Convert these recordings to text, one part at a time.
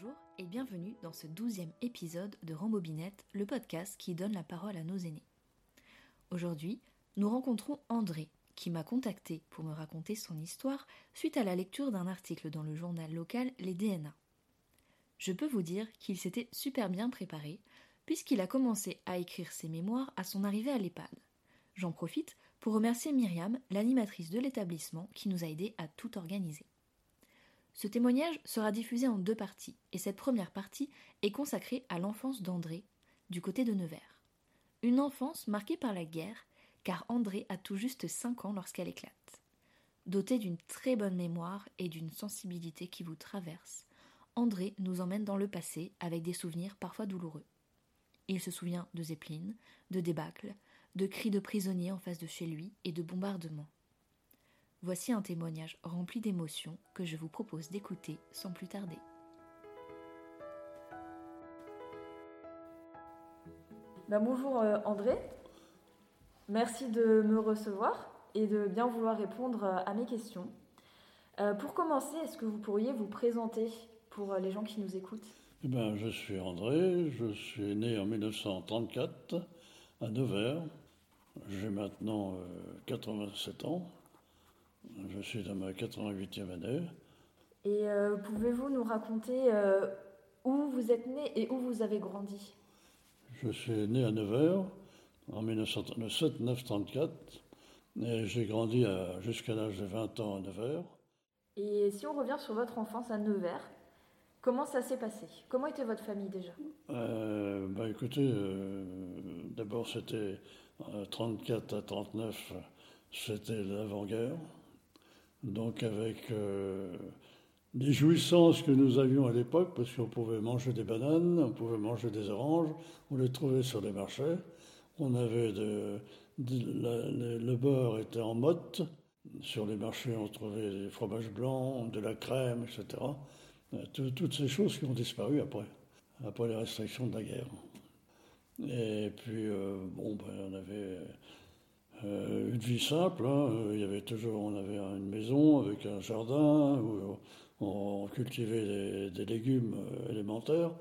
Bonjour et bienvenue dans ce 12e épisode de Rambobinette, le podcast qui donne la parole à nos aînés. Aujourd'hui, nous rencontrons André, qui m'a contacté pour me raconter son histoire suite à la lecture d'un article dans le journal local Les DNA. Je peux vous dire qu'il s'était super bien préparé, puisqu'il a commencé à écrire ses mémoires à son arrivée à l'EHPAD. J'en profite pour remercier Myriam, l'animatrice de l'établissement, qui nous a aidés à tout organiser. Ce témoignage sera diffusé en deux parties, et cette première partie est consacrée à l'enfance d'André, du côté de Nevers. Une enfance marquée par la guerre, car André a tout juste 5 ans lorsqu'elle éclate. Doté d'une très bonne mémoire et d'une sensibilité qui vous traverse, André nous emmène dans le passé avec des souvenirs parfois douloureux. Il se souvient de Zeppelin, de débâcles, de cris de prisonniers en face de chez lui et de bombardements. Voici un témoignage rempli d'émotions que je vous propose d'écouter sans plus tarder. Bonjour André, merci de me recevoir et de bien vouloir répondre à mes questions. Pour commencer, est-ce que vous pourriez vous présenter pour les gens qui nous écoutent ? Je suis André, je suis né en 1934 à Nevers, j'ai maintenant 87 ans. Je suis dans ma 88e année. Et pouvez-vous nous raconter où vous êtes né et où vous avez grandi ? Je suis né à Nevers en 1934 et j'ai grandi jusqu'à l'âge de 20 ans à Nevers. Et si on revient sur votre enfance à Nevers, comment ça s'est passé ? Comment était votre famille déjà ? D'abord c'était 34 à 39, c'était l'avant-guerre. Donc avec les jouissances que nous avions à l'époque, parce qu'on pouvait manger des bananes, on pouvait manger des oranges, on les trouvait sur les marchés, on avait le beurre était en motte, sur les marchés on trouvait des fromages blancs, de la crème, etc. Toutes ces choses qui ont disparu après les restrictions de la guerre. Et puis on avait... une vie simple, il y avait toujours, on avait une maison avec un jardin où on cultivait des légumes élémentaires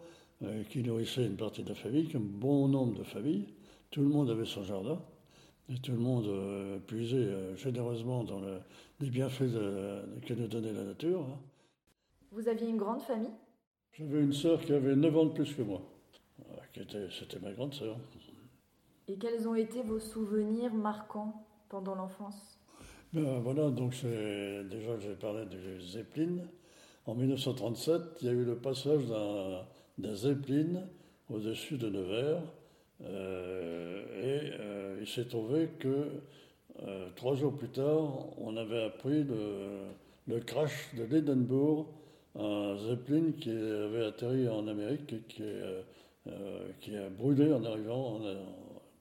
qui nourrissaient une partie de la famille, comme bon nombre de familles. Tout le monde avait son jardin et tout le monde puisait généreusement dans les bienfaits que nous donnait la nature. Vous aviez une grande famille ? J'avais une sœur qui avait 9 ans de plus que moi, c'était ma grande sœur. Et quels ont été vos souvenirs marquants pendant l'enfance ? Déjà j'ai parlé de Zeppelin. En 1937, il y a eu le passage d'un Zeppelin au-dessus de Nevers. Il s'est trouvé que 3 jours plus tard, on avait appris le crash de l'Edenbourg, un Zeppelin qui avait atterri en Amérique et qui a brûlé en arrivant.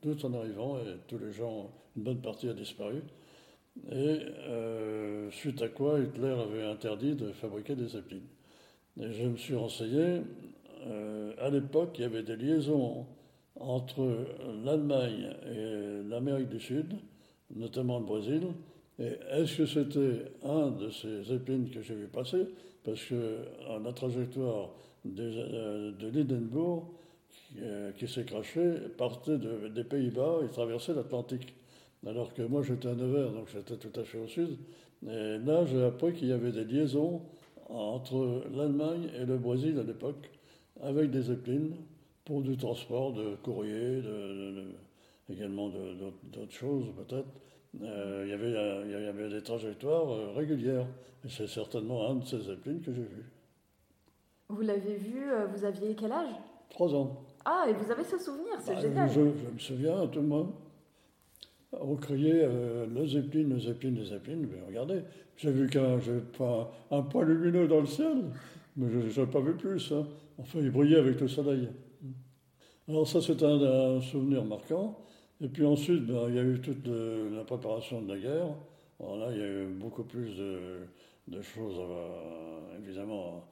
Tout en arrivant, et tous les gens, une bonne partie a disparu. Et suite à quoi, Hitler avait interdit de fabriquer des Zeppelins. Et je me suis renseigné. À l'époque, il y avait des liaisons entre l'Allemagne et l'Amérique du Sud, notamment le Brésil. Et est-ce que c'était un de ces Zeppelins que j'ai vu passer ? Parce que la trajectoire de l'Hindenburg, qui s'est craché, partait des Pays-Bas et traversait l'Atlantique. Alors que moi j'étais à Nevers, donc j'étais tout à fait au sud. Et là j'ai appris qu'il y avait des liaisons entre l'Allemagne et le Brésil à l'époque, avec des Zeppelins pour du transport de courrier, également d'autres choses peut-être. Il y avait des trajectoires régulières. Et c'est certainement un de ces Zeppelins que j'ai vu. Vous l'avez vu, vous aviez quel âge ? 3 ans. Ah, et vous avez ce souvenir, c'est génial. Je me souviens, tout le monde, on criait le Zeppelin, le Zeppelin, le Zeppelin. Mais regardez, j'ai vu un point lumineux dans le ciel, mais je n'ai pas vu plus. Hein. Enfin, il brillait avec le soleil. Alors ça, c'est un souvenir marquant. Et puis ensuite, il y a eu toute la préparation de la guerre. Alors là, il y a eu beaucoup plus de choses, évidemment,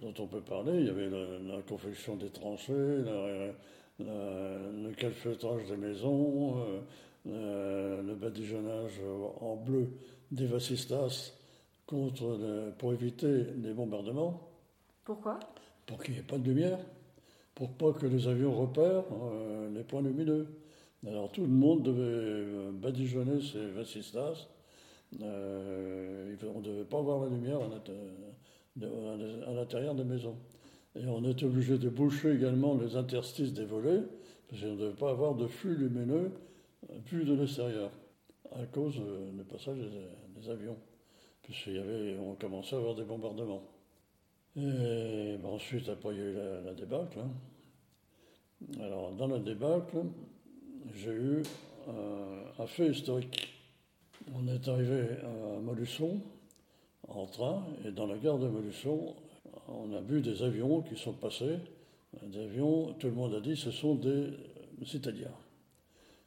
dont on peut parler. Il y avait la confection des tranchées, le calfeutrage des maisons, le badigeonnage en bleu des vasistas pour éviter les bombardements. Pourquoi ? pour qu'il n'y ait pas de lumière, pour pas que les avions repèrent les points lumineux. Alors tout le monde devait badigeonner ses vasistas. On ne devait pas voir la lumière à l'intérieur des maisons. Et on était obligé de boucher également les interstices des volets, parce qu'on ne devait pas avoir de flux lumineux vu de l'extérieur, à cause du passage des avions. Puisqu'on commençait à avoir des bombardements. Et ben, ensuite, après, il y a eu la débâcle. Alors, dans la débâcle, j'ai eu un fait historique. On est arrivé à Maluchon en train, et dans la gare de Maluchon, on a vu des avions qui sont passés. Des avions, tout le monde a dit, ce sont des Italiens.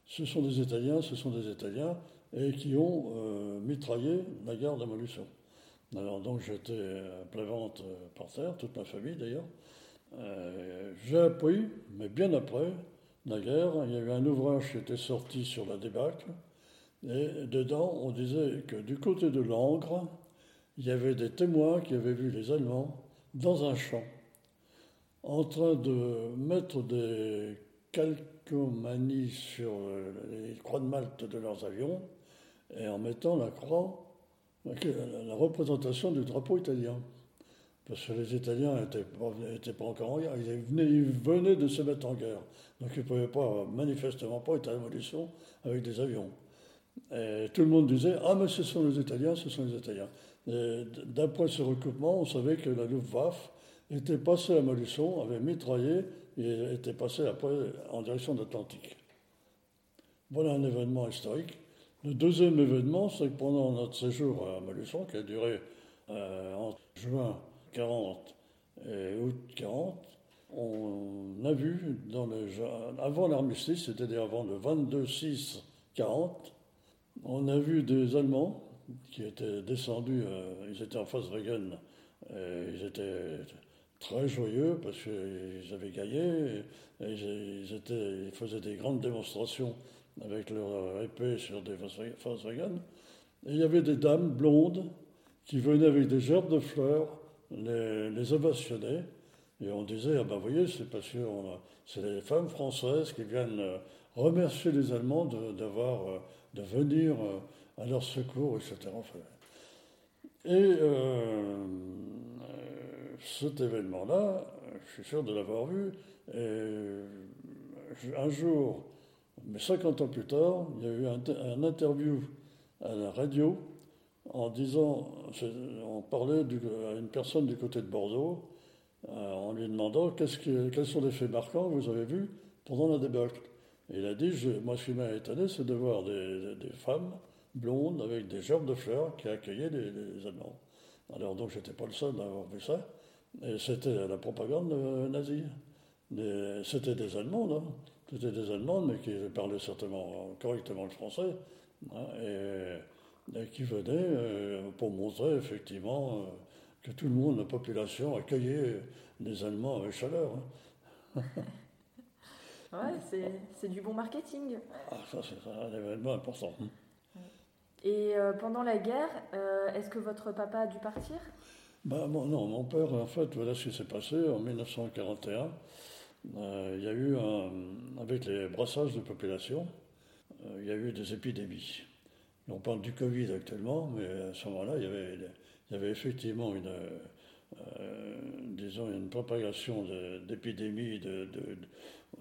Ce sont des Italiens, ce sont des Italiens, et qui ont mitraillé la gare de Maluchon. Alors donc j'étais plein ventre par terre, toute ma famille d'ailleurs. J'ai appris, mais bien après la guerre, il y a eu un ouvrage qui était sorti sur la débâcle, et dedans on disait que du côté de l'Angre, il y avait des témoins qui avaient vu les Allemands dans un champ, en train de mettre des calcomanies sur les croix de Malte de leurs avions, et en mettant la croix, la représentation du drapeau italien. Parce que les Italiens n'étaient pas encore en guerre, ils venaient de se mettre en guerre. Donc ils ne pouvaient pas, manifestement pas, être à la Maluchon avec des avions. Et tout le monde disait « Ah, mais ce sont les Italiens, ce sont les Italiens ». Et d'après ce recoupement, on savait que la Luftwaffe était passée à Maluchon, avait mitraillé et était passée après en direction de l'Atlantique. Voilà un événement historique. Le deuxième événement, c'est que pendant notre séjour à Maluchon, qui a duré entre juin 40 et août 40, on a vu, avant l'armistice, c'est-à-dire avant le 22-6-40, on a vu des Allemands qui étaient descendus, ils étaient en Volkswagen, et ils étaient très joyeux parce qu'ils avaient gagné, et ils faisaient des grandes démonstrations avec leur épée sur des Volkswagen. Et il y avait des dames blondes qui venaient avec des gerbes de fleurs, les ovationnaient. Et on disait, ah ben vous voyez, c'est parce que c'est les femmes françaises qui viennent remercier les Allemands de venir à leur secours, etc. Et cet événement-là, je suis sûr de l'avoir vu, et un jour... Mais 50 ans plus tard, il y a eu un interview à la radio en disant, on parlait à une personne du côté de Bordeaux, en lui demandant quels sont les faits marquants que vous avez vus pendant la débâcle. Et il a dit, moi ce qui m'a étonné, c'est de voir des femmes blondes avec des gerbes de fleurs qui accueillaient les Allemands. Alors donc j'étais pas le seul à avoir vu ça, et c'était la propagande nazie. C'était des Allemands, là. C'était des Allemands, mais qui parlaient certainement correctement le français, hein, et qui venaient pour montrer effectivement que tout le monde, la population, accueillait les Allemands avec chaleur. Hein. Ouais, c'est du bon marketing. Ah, ça, c'est un événement important. Et pendant la guerre, est-ce que votre papa a dû partir ? Non, mon père, en fait, voilà ce qui s'est passé en 1941. Il y a eu, avec les brassages de population, il y a eu des épidémies. Et on parle du Covid actuellement, mais à ce moment-là, il y avait effectivement une propagation d'épidémies, on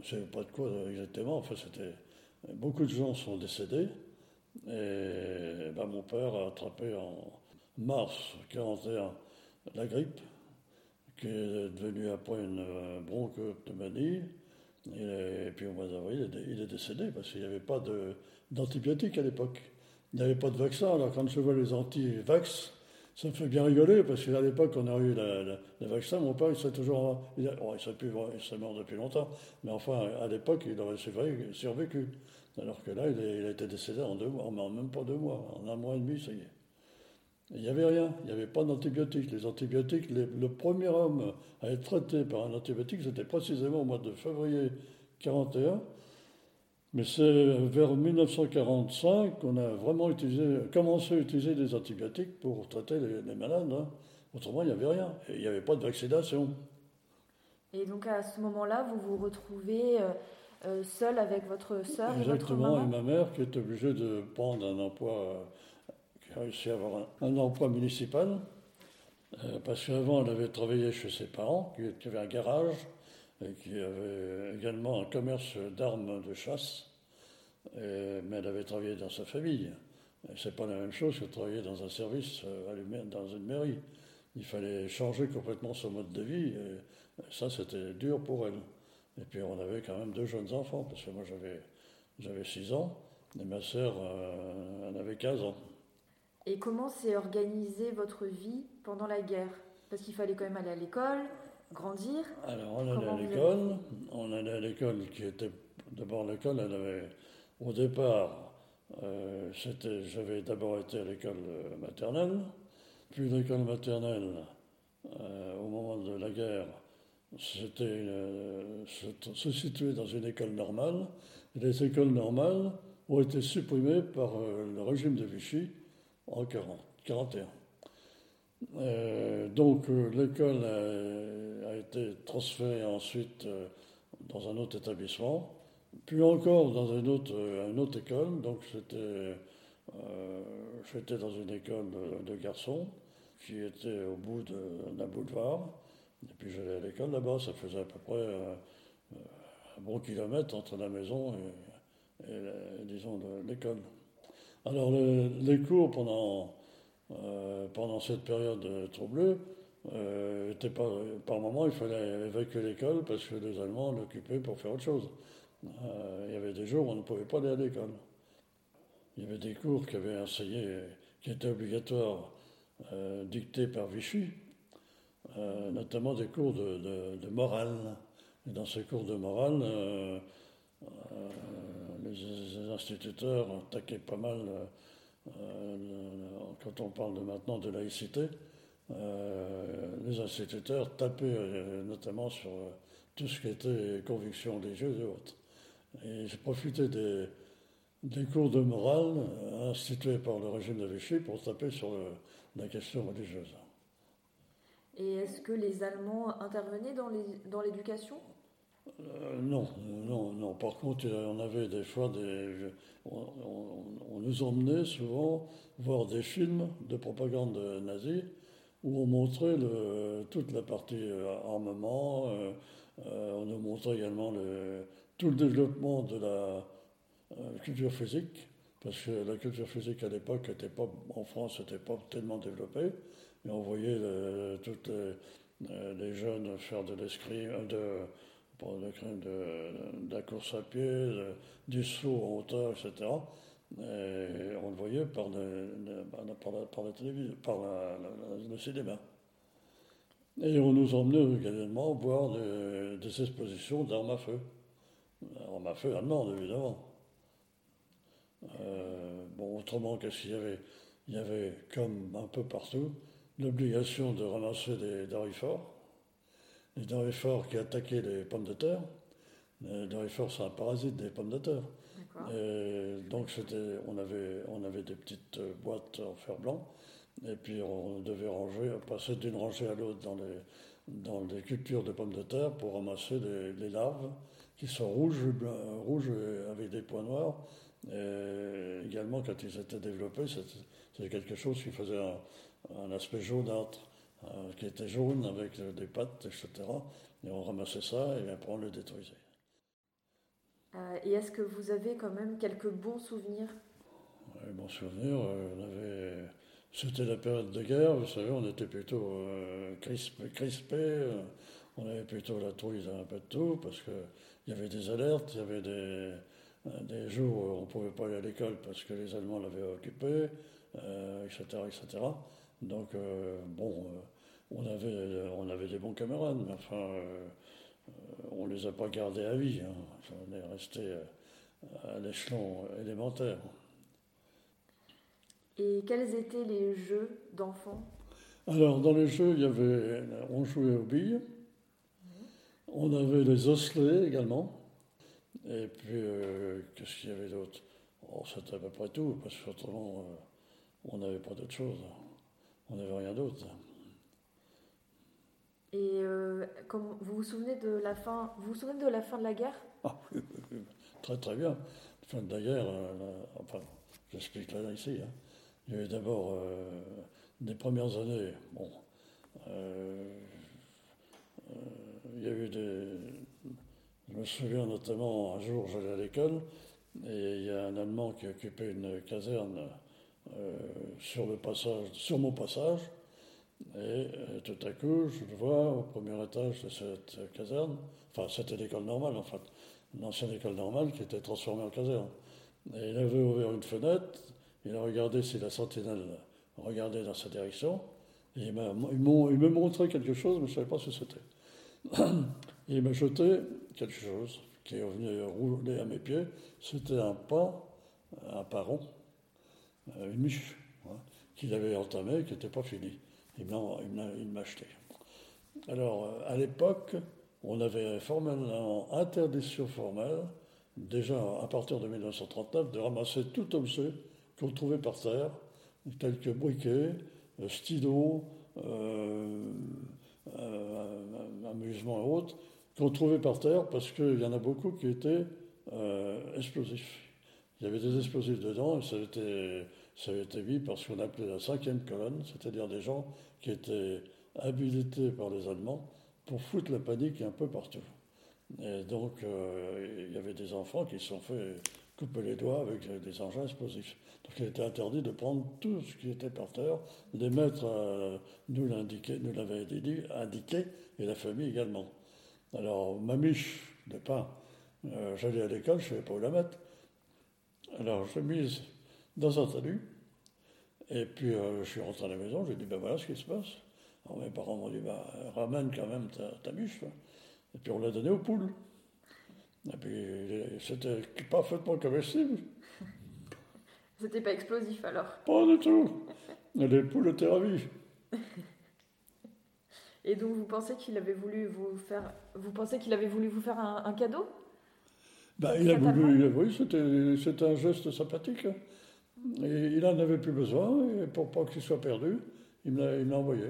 ne savait pas de quoi exactement. Enfin, beaucoup de gens sont décédés. Et ben, mon père a attrapé en mars 1941 la grippe, qui est devenu après une bronchopneumonie, et puis au mois d'avril, il est décédé, parce qu'il n'y avait pas d'antibiotiques à l'époque. Il n'y avait pas de vaccin, alors quand je vois les anti-vax, ça me fait bien rigoler, parce qu'à l'époque, on a eu le vaccin, mon père, il serait toujours... il serait mort depuis longtemps, mais enfin, à l'époque, il aurait survécu. Alors que là, il a été décédé même pas 2 mois, en 1 mois et demi, ça y est. Il n'y avait rien, il n'y avait pas d'antibiotiques. Les antibiotiques, le premier homme à être traité par un antibiotique, c'était précisément au mois de février 1941. Mais c'est vers 1945 qu'on a vraiment commencé à utiliser des antibiotiques pour traiter les malades. Hein. Autrement, il n'y avait rien. Et il n'y avait pas de vaccination. Et donc à ce moment-là, vous vous retrouvez seul avec votre sœur et votre maman. Exactement, et ma mère qui est obligée de prendre un emploi, qui a réussi à avoir un emploi municipal, parce qu'avant elle avait travaillé chez ses parents, qui avait un garage, et qui avait également un commerce d'armes de chasse, mais elle avait travaillé dans sa famille. Et c'est pas la même chose que travailler dans un service, dans une mairie. Il fallait changer complètement son mode de vie, et ça c'était dur pour elle. Et puis on avait quand même 2 jeunes enfants, parce que moi j'avais 6 ans, et ma sœur elle avait 15 ans. Et comment s'est organisée votre vie pendant la guerre ? Parce qu'il fallait quand même aller à l'école, grandir. Alors on allait à l'école, qui était d'abord l'école, elle avait au départ, j'avais d'abord été à l'école maternelle, puis l'école maternelle au moment de la guerre. Se situait dans une école normale. Les écoles normales ont été supprimées par le régime de Vichy en 1941. Donc l'école a été transférée ensuite dans un autre établissement, puis encore dans une autre école. Donc j'étais dans une école de garçons qui était au bout d'un boulevard. Et puis j'allais à l'école là-bas, ça faisait à peu près un bon kilomètre entre la maison et l'école. Alors les cours pendant cette période troublée, étaient par moments il fallait évacuer l'école parce que les Allemands l'occupaient pour faire autre chose. Il y avait des jours où on ne pouvait pas aller à l'école. Il y avait des cours qui étaient obligatoires, dictés par Vichy. Notamment des cours de morale. Et dans ces cours de morale, les instituteurs attaquaient pas mal, quand on parle maintenant de laïcité, les instituteurs tapaient notamment sur tout ce qui était convictions religieuses et autres. Et j'ai profité des cours de morale institués par le régime de Vichy pour taper sur la question religieuse. Et est-ce que les Allemands intervenaient dans l'éducation ? Non. Par contre, on avait des fois on nous emmenait souvent voir des films de propagande nazie où on montrait toute la partie armement. On nous montrait également tout le développement de la culture physique, parce que la culture physique à l'époque en France n'était pas tellement développée. Et on voyait toutes les jeunes faire de l'escrime, de la course à pied, du saut en hauteur, etc. Et on le voyait par le cinéma. Et on nous emmenait également voir des expositions d'armes à feu. Armes à feu allemandes, évidemment. Autrement, qu'est-ce qu'il y avait ? Il y avait, comme un peu partout, l'obligation de ramasser des doryphores. Les doryphores qui attaquaient les pommes de terre. Les doryphores, c'est un parasite des pommes de terre. Et donc on avait des petites boîtes en fer blanc. Et puis on devait passer d'une rangée à l'autre dans les cultures de pommes de terre pour ramasser les larves qui sont rouges avec des points noirs. Et également, quand ils étaient développés, c'était quelque chose qui faisait un aspect jaunâtre, qui était jaune avec des pattes, etc. Et on ramassait ça et après on le détruisait. Et est-ce que vous avez quand même quelques bons souvenirs ? Les bons souvenirs, c'était la période de guerre, vous savez, on était plutôt crispés, on avait plutôt la trouille d'un peu de tout, parce qu'il y avait des alertes, il y avait des jours où on ne pouvait pas aller à l'école parce que les Allemands l'avaient occupé, etc. Donc, on avait des bons camarades, mais enfin, on ne les a pas gardés à vie. Hein. On est resté à l'échelon élémentaire. Et quels étaient les jeux d'enfants ? Alors, dans les jeux, on jouait aux billes, on avait les osselets également, et puis, qu'est-ce qu'il y avait d'autre ? C'était à peu près tout, parce qu'autrement, on n'avait pas d'autre chose. On n'avait rien d'autre. Et comme vous vous souvenez de la fin, de la guerre ? Ah oui, très très bien. La fin de la guerre, enfin, j'explique là ici. Hein. Il y a eu d'abord des premières années. Bon, il y a eu des. Je me souviens notamment un jour, j'allais à l'école et il y a un Allemand qui occupait une caserne sur mon passage. Et tout à coup, je le vois au premier étage de cette caserne. Enfin, c'était l'école normale, en fait. Une ancienne école normale qui était transformée en caserne. Et il avait ouvert une fenêtre. Il a regardé si la sentinelle regardait dans sa direction. Et il me montrait quelque chose, mais je ne savais pas ce que c'était. Il m'a jeté quelque chose qui est venu rouler à mes pieds. C'était un pas rond, une miche, hein, qu'il avait entamée, qui n'était pas finie. Il m'a acheté. Alors, à l'époque, on avait formellement interdiction formelle, déjà à partir de 1939, de ramasser tout objet qu'on trouvait par terre, tels que briquets, stylos, amusements et autres, qu'on trouvait par terre parce qu'il y en a beaucoup qui étaient explosifs. Il y avait des explosifs dedans et ça avait été mis par ce qu'on appelait la 5e colonne, c'est-à-dire des gens qui étaient habilités par les Allemands pour foutre la panique un peu partout. Et donc, il y avait des enfants qui se sont fait couper les doigts avec des engins explosifs. Donc, il était interdit de prendre tout ce qui était par terre. Les maîtres nous l'avaient indiqué, et la famille également. Alors, ma miche de pain, j'allais à l'école, je ne savais pas où la mettre. Alors, je l'ai mise dans un talus, et puis je suis rentré à la maison, j'ai dit, ben voilà ce qui se passe. Alors mes parents m'ont dit, ben ramène quand même ta miche, là. Et puis on l'a donnée aux poules. Et puis c'était parfaitement comestible. C'était pas explosif alors ? Pas du tout. Les poules étaient ravies. Et donc vous pensez qu'il avait voulu vous faire un cadeau ? Ben, c'était un geste sympathique. Et il n'en avait plus besoin, et pour pas qu'il soit perdu, il me l'a envoyé.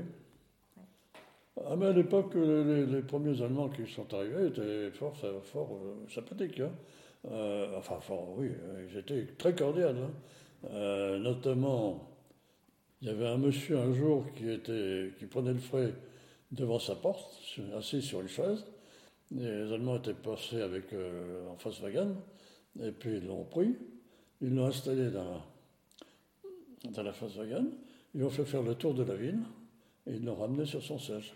Ah, mais à l'époque, les premiers Allemands qui sont arrivés étaient fort sympathiques. Hein. Ils étaient très cordiales. Hein. Notamment, il y avait un monsieur un jour qui prenait le frais devant sa porte, assis sur une chaise. Et les Allemands étaient passés avec en Volkswagen, et puis ils l'ont pris. Ils l'ont installé dans la Volkswagen, ils l'ont fait faire le tour de la ville et ils l'ont ramené sur son siège.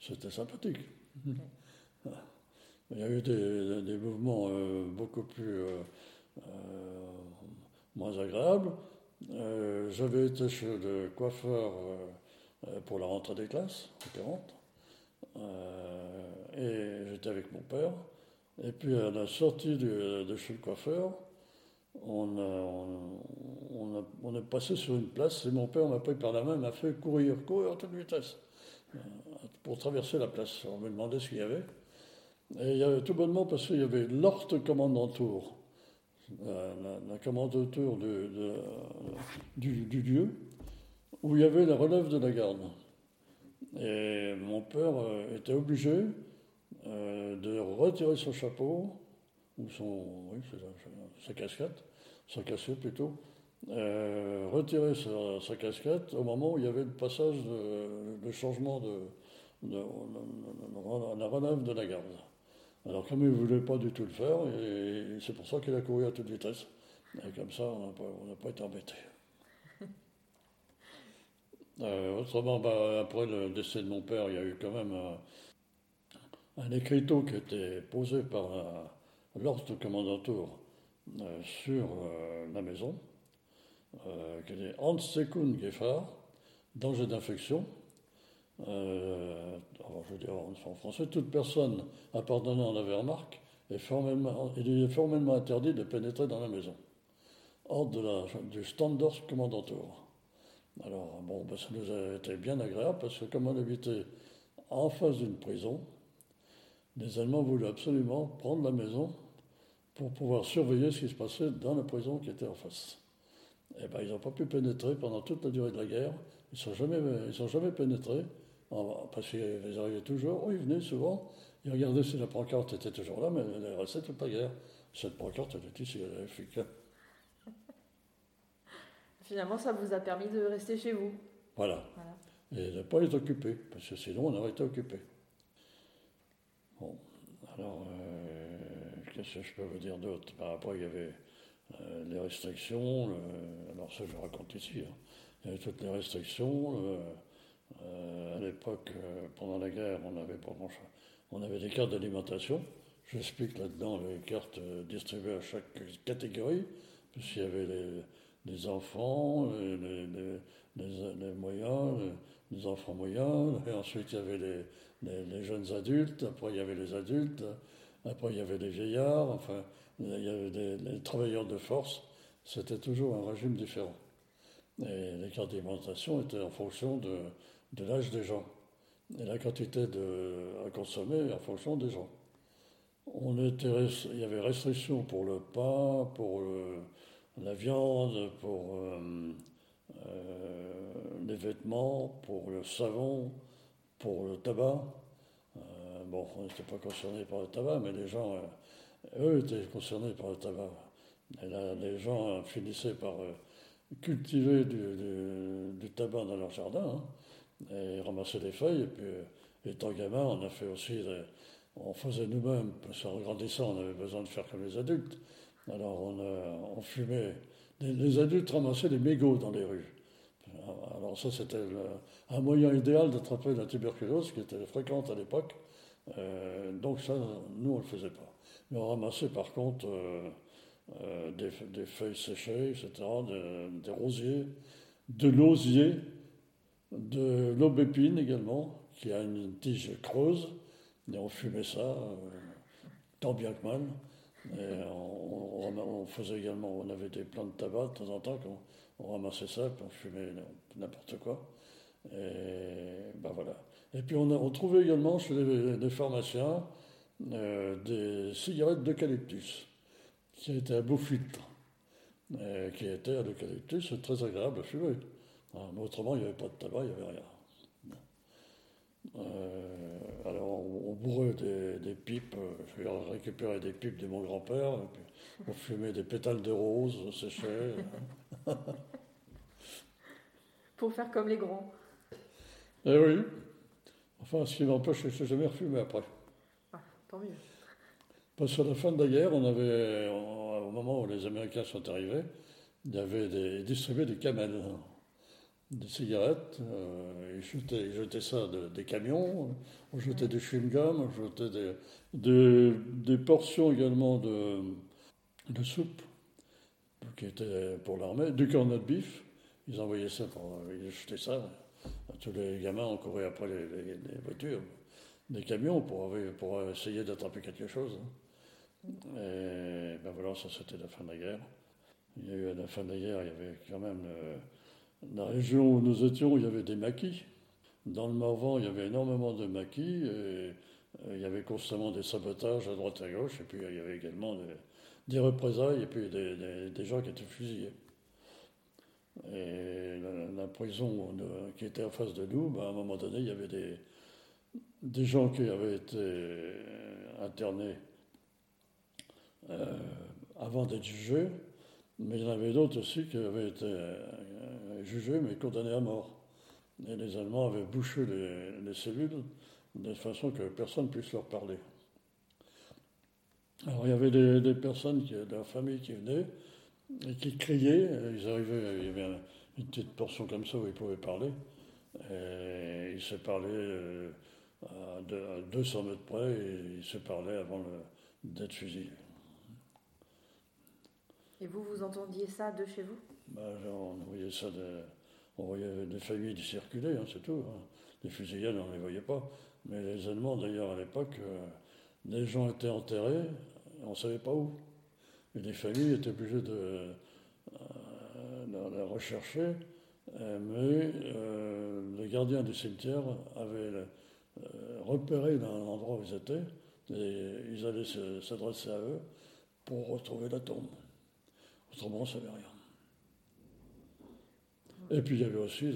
C'était sympathique. Okay. Il y a eu des mouvements beaucoup plus moins agréables. J'avais été chez le coiffeur pour la rentrée des classes, en 40. Et j'étais avec mon père. Et puis à la sortie de chez le coiffeur, on est passé sur une place et mon père m'a pris par la main, m'a fait courir à toute vitesse pour traverser la place. On me demandait ce qu'il y avait. Et il y avait tout bonnement parce qu'il y avait l'Ortskommandantur, la commandanture du lieu où il y avait la relève de la garde. Et mon père était obligé de retirer son chapeau ou sa casquette, retirer sa casquette au moment où il y avait le passage, le changement de la relève de la garde. Alors comme il ne voulait pas du tout le faire, et c'est pour ça qu'il a couru à toute vitesse. Et comme ça, on n'a pas été embêté. Autrement, après le décès de mon père, il y a eu quand même un écriteau qui était posé par l'Ortskommandantur sur la maison, qui était Hans Secunde Gefahr, danger d'infection. Alors je veux dire en français, toute personne appartenant à la Wehrmacht est formellement interdit de pénétrer dans la maison, hors du Standort Kommandantur. Alors bon, ça nous a été bien agréable parce que comme on habitait en face d'une prison, les Allemands voulaient absolument prendre la maison pour pouvoir surveiller ce qui se passait dans la prison qui était en face. Et bien, ils n'ont pas pu pénétrer pendant toute la durée de la guerre. Ils ne sont jamais pénétrés Parce qu'ils arrivaient toujours, oui, ils venaient souvent, ils regardaient si la pancarte était toujours là, mais elle restait pas guère. Cette pancarte, elle était si efficace. Finalement, ça vous a permis de rester chez vous. Voilà. Et de ne pas être occupé, parce que sinon on aurait été occupé. Bon, alors, qu'est-ce que je peux vous dire d'autre ? Après, il y avait les restrictions, alors ça je vous raconte ici, hein. Il y avait toutes les restrictions. À l'époque, pendant la guerre, on avait des cartes d'alimentation. J'explique là-dedans les cartes distribuées à chaque catégorie, puisqu'il y avait les enfants, les moyens, les enfants moyens, et ensuite il y avait les jeunes adultes, après il y avait les adultes, après il y avait les vieillards, enfin il y avait les travailleurs de force, c'était toujours un régime différent. Et les cartes d'alimentation étaient en fonction de l'âge des gens, et la quantité à consommer en fonction des gens. Il y avait restrictions pour le pain, pour la viande, pour les vêtements, pour le savon, pour le tabac. Bon, on n'était pas concernés par le tabac, mais les gens, eux, étaient concernés par le tabac. Et là, les gens finissaient par cultiver du tabac dans leur jardin, hein, et ramasser les feuilles. Et puis, étant gamin, on faisait nous-mêmes, parce qu'en grandissant, on avait besoin de faire comme les adultes. Alors on fumait. Les adultes ramassaient des mégots dans les rues. Alors ça, c'était un moyen idéal d'attraper la tuberculose, qui était fréquente à l'époque. Donc ça, nous, on le faisait pas. Mais on ramassait par contre des feuilles séchées, etc., des rosiers, de l'osier, de l'aubépine également, qui a une tige creuse. Et on fumait ça, tant bien que mal. Et on faisait également, on avait des plants de tabac de temps en temps, on ramassait ça, puis on fumait n'importe quoi. Et ben voilà. Et puis on trouvait également chez les pharmaciens des cigarettes d'eucalyptus, qui étaient à bout filtre, qui étaient à l'eucalyptus, très agréable à fumer. Alors, mais autrement, il n'y avait pas de tabac, il n'y avait rien. Alors on bourrait des pipes, on récupérait des pipes de mon grand-père, et puis on fumait des pétales de rose, on séchait. Pour faire comme les grands. Eh oui. Enfin, ce qui m'empêche, c'est que je n'ai jamais refumé après. Ah, tant mieux. Parce qu'à la fin de la guerre, au moment où les Américains sont arrivés, il y avait distribué des camels. Des cigarettes, ils jetaient ça des camions, on jetait des chewing-gums, on jetait des portions également de soupe, qui était pour l'armée, du cornet de bif, ils envoyaient ça, ils jetaient ça, tous les gamins on courait après les voitures, des camions pour essayer d'attraper quelque chose. Et ben voilà, ça c'était la fin de la guerre. Il y a eu à la fin de la guerre, il y avait quand même... La région où nous étions, il y avait des maquis. Dans le Morvan, il y avait énormément de maquis, et il y avait constamment des sabotages à droite et à gauche, et puis il y avait également des représailles, et puis des gens qui étaient fusillés. Et la prison qui était en face de nous, à un moment donné, il y avait des gens qui avaient été internés avant d'être jugés, mais il y en avait d'autres aussi qui avaient été... jugés mais condamnés à mort. Et les Allemands avaient bouché les cellules de façon que personne ne puisse leur parler. Alors il y avait des personnes de la famille qui venaient et qui criaient. Ils arrivaient, il y avait une petite portion comme ça où ils pouvaient parler. Et ils se parlaient à 200 mètres près, et ils se parlaient avant d'être fusillés. Et vous entendiez ça de chez vous ? On voyait des familles circuler, hein, c'est tout. Hein. Les fusillades, on ne les voyait pas. Mais les Allemands, d'ailleurs, à l'époque, les gens étaient enterrés, on ne savait pas où. Et les familles étaient obligées de les rechercher, mais les gardiens du cimetière avaient repéré l'endroit où ils étaient, et ils allaient s'adresser à eux pour retrouver la tombe. Autrement, on ne savait rien. Et puis il y avait aussi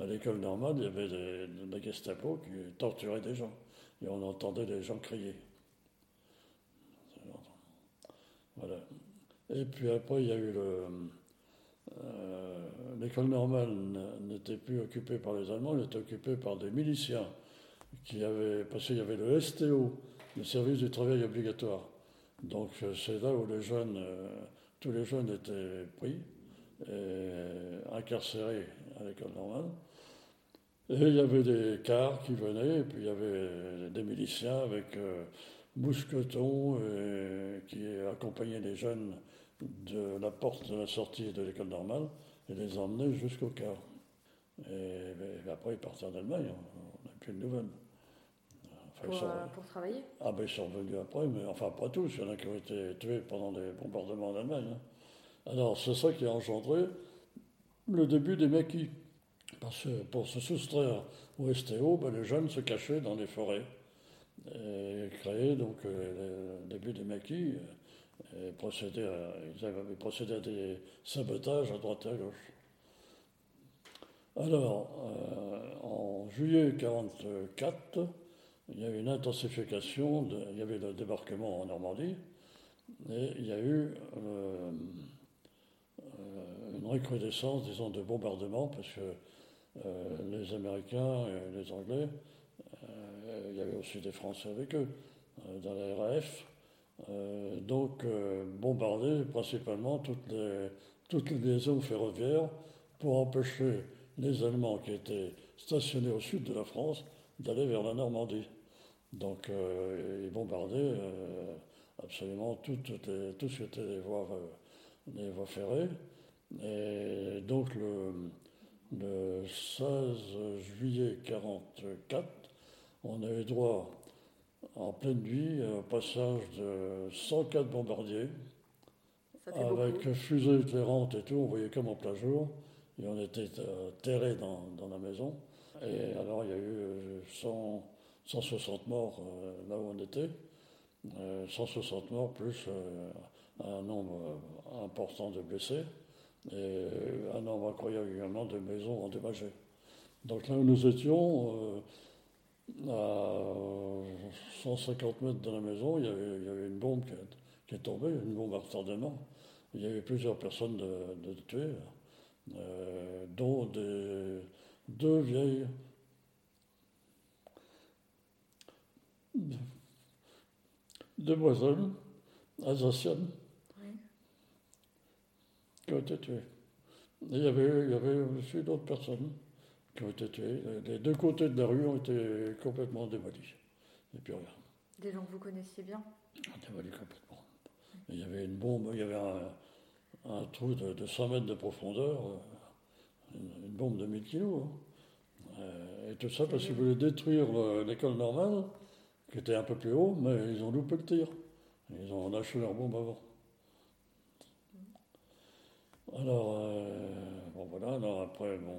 À l'école normande, il y avait des Gestapo qui torturaient des gens. Et on entendait des gens crier. Voilà. Et puis après, il y a eu l'école normale n'était plus occupée par les Allemands, elle était occupée par des miliciens qui avaient... Parce qu'il y avait le STO, le service du travail obligatoire. Donc c'est là où les jeunes, tous les jeunes étaient pris et incarcérés à l'école normale. Et il y avait des cars qui venaient, et puis il y avait des miliciens avec mousquetons qui accompagnaient les jeunes de la porte de la sortie de l'école normale et les emmenaient jusqu'au car. Et après, ils partaient en Allemagne, on n'a plus de nouvelles. Enfin, pour travailler ? Ah ben ils sont revenus après, mais enfin pas tous, il y en a qui ont été tués pendant les bombardements en Allemagne. Hein. Alors c'est ça qui a engendré le début des maquis. Parce que pour se soustraire au STO, ben, les jeunes se cachaient dans les forêts et créaient donc le début des maquis. Et ils avaient procédé à des sabotages à droite et à gauche. Alors, en juillet 1944, il y a eu une intensification, il y avait le débarquement en Normandie, et il y a eu une recrudescence, disons, de bombardements, parce que les Américains et les Anglais, il y avait aussi des Français avec eux, dans la RAF, donc bombarder principalement toutes les liaisons ferroviaires pour empêcher les Allemands qui étaient stationnés au sud de la France d'aller vers la Normandie. Donc ils bombardaient absolument tout ce qui était les voies ferrées. Et donc le 16 juillet 1944, on a eu droit en pleine nuit, au passage de 104 bombardiers, avec fusées éclairantes et tout, on voyait comme en plein jour, et on était terrés dans la maison. Et alors il y a eu 160 morts là où on était, 160 morts plus un nombre important de blessés, et un nombre incroyable également de maisons endommagées. Donc là où nous étions, à 150 mètres de la maison, il y avait une bombe qui est tombée, une bombe à retardement. Il y avait plusieurs personnes de tuées, dont deux vieilles... demoiselles alsaciennes, oui, qui ont été tuées. Et il y avait aussi d'autres personnes qui ont été tués. Les deux côtés de la rue ont été complètement démolis. Et puis rien. Des gens que vous connaissiez bien ? Démolis complètement. Et il y avait une bombe, il y avait un trou de 100 mètres de profondeur, une bombe de 1000 kilos. Hein. Et tout ça parce qu'ils voulaient détruire l'école normale, qui était un peu plus haut, mais ils ont loupé le tir. Ils ont lâché leur bombe avant. Alors, bon voilà, alors après, bon...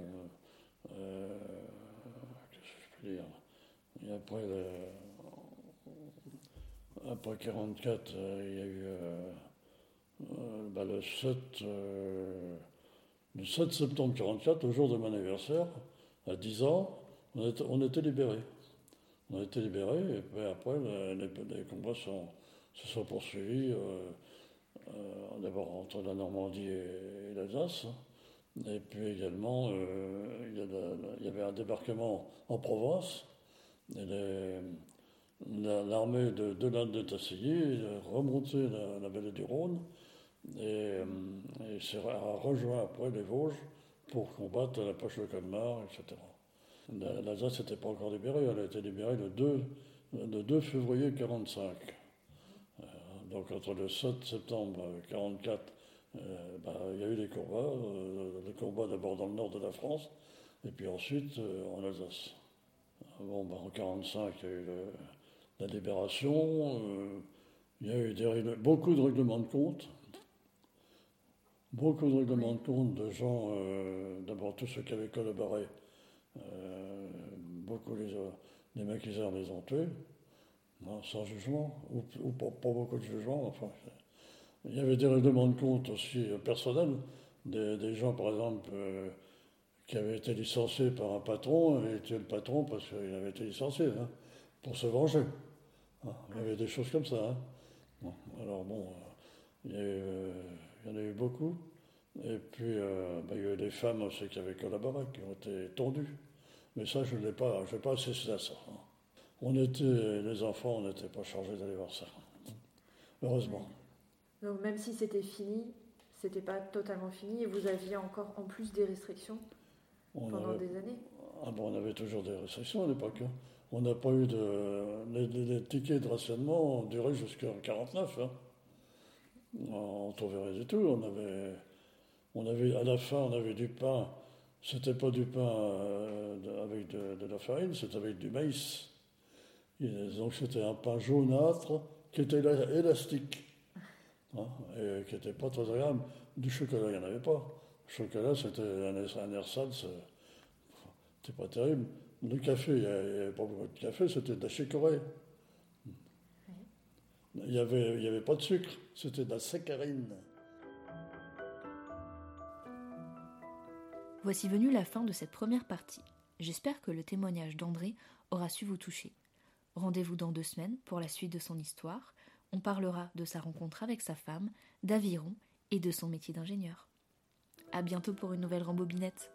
qu'est-ce que je peux dire ? Et après 1944, il y a eu le 7 septembre 1944, le jour de mon anniversaire, à 10 ans, on était libérés. On a été libérés, et puis après, les combats se sont poursuivis, d'abord entre la Normandie et l'Alsace. Et puis également, il y avait un débarquement en Provence. Et l'armée de Lattre de Tassigny remontait la vallée du Rhône et a rejoint après les Vosges pour combattre la poche de Colmar, etc. L'Alsace n'était pas encore libérée, elle a été libérée le 2 février 1945. Donc entre le 7 septembre 1944, il y a eu des combats, les combats d'abord dans le nord de la France, et puis ensuite en Alsace. En 1945, il y a eu la libération, il y a eu beaucoup de règlements de compte, de gens, d'abord tous ceux qui avaient collaboré, beaucoup les maquisards les ont tués, hein, sans jugement, ou pas beaucoup de jugement, enfin... Il y avait des règlements de compte aussi personnels, des gens par exemple qui avait été licencié par un patron, et il tuait le patron parce qu'il avait été licencié, hein, pour se venger. Hein. Il y avait des choses comme ça. Hein. Bon. Alors bon, il y en a eu beaucoup. Et puis, il y a eu des femmes aussi qui avaient collaboré, qui ont été tondues. Mais ça, je ne l'ai pas, je n'ai pas assisté à ça. Hein. Les enfants, on n'était pas chargés d'aller voir ça. Heureusement. Donc même si c'était fini, c'était pas totalement fini, et vous aviez encore en plus des restrictions des années. Ah ben on avait toujours des restrictions à l'époque. Hein. On n'a pas eu les tickets de rationnement ont duré jusqu'en 1949. Hein. On ne trouvait rien du tout. On avait à la fin on avait du pain. C'était pas du pain avec de la farine, c'était avec du maïs. Et donc c'était un pain jaunâtre qui était élastique. Hein, et qui n'était pas très agréable. Du chocolat, il n'y en avait pas. Le chocolat, c'était un ersatz, c'était pas terrible. Le café, il n'y avait pas beaucoup de café, c'était de la chicorée. Il n'y avait pas de sucre, c'était de la saccharine. Voici venue la fin de cette première partie. J'espère que le témoignage d'André aura su vous toucher. Rendez-vous dans 2 semaines pour la suite de son histoire. On parlera de sa rencontre avec sa femme, d'aviron et de son métier d'ingénieur. À bientôt pour une nouvelle Rambobinette.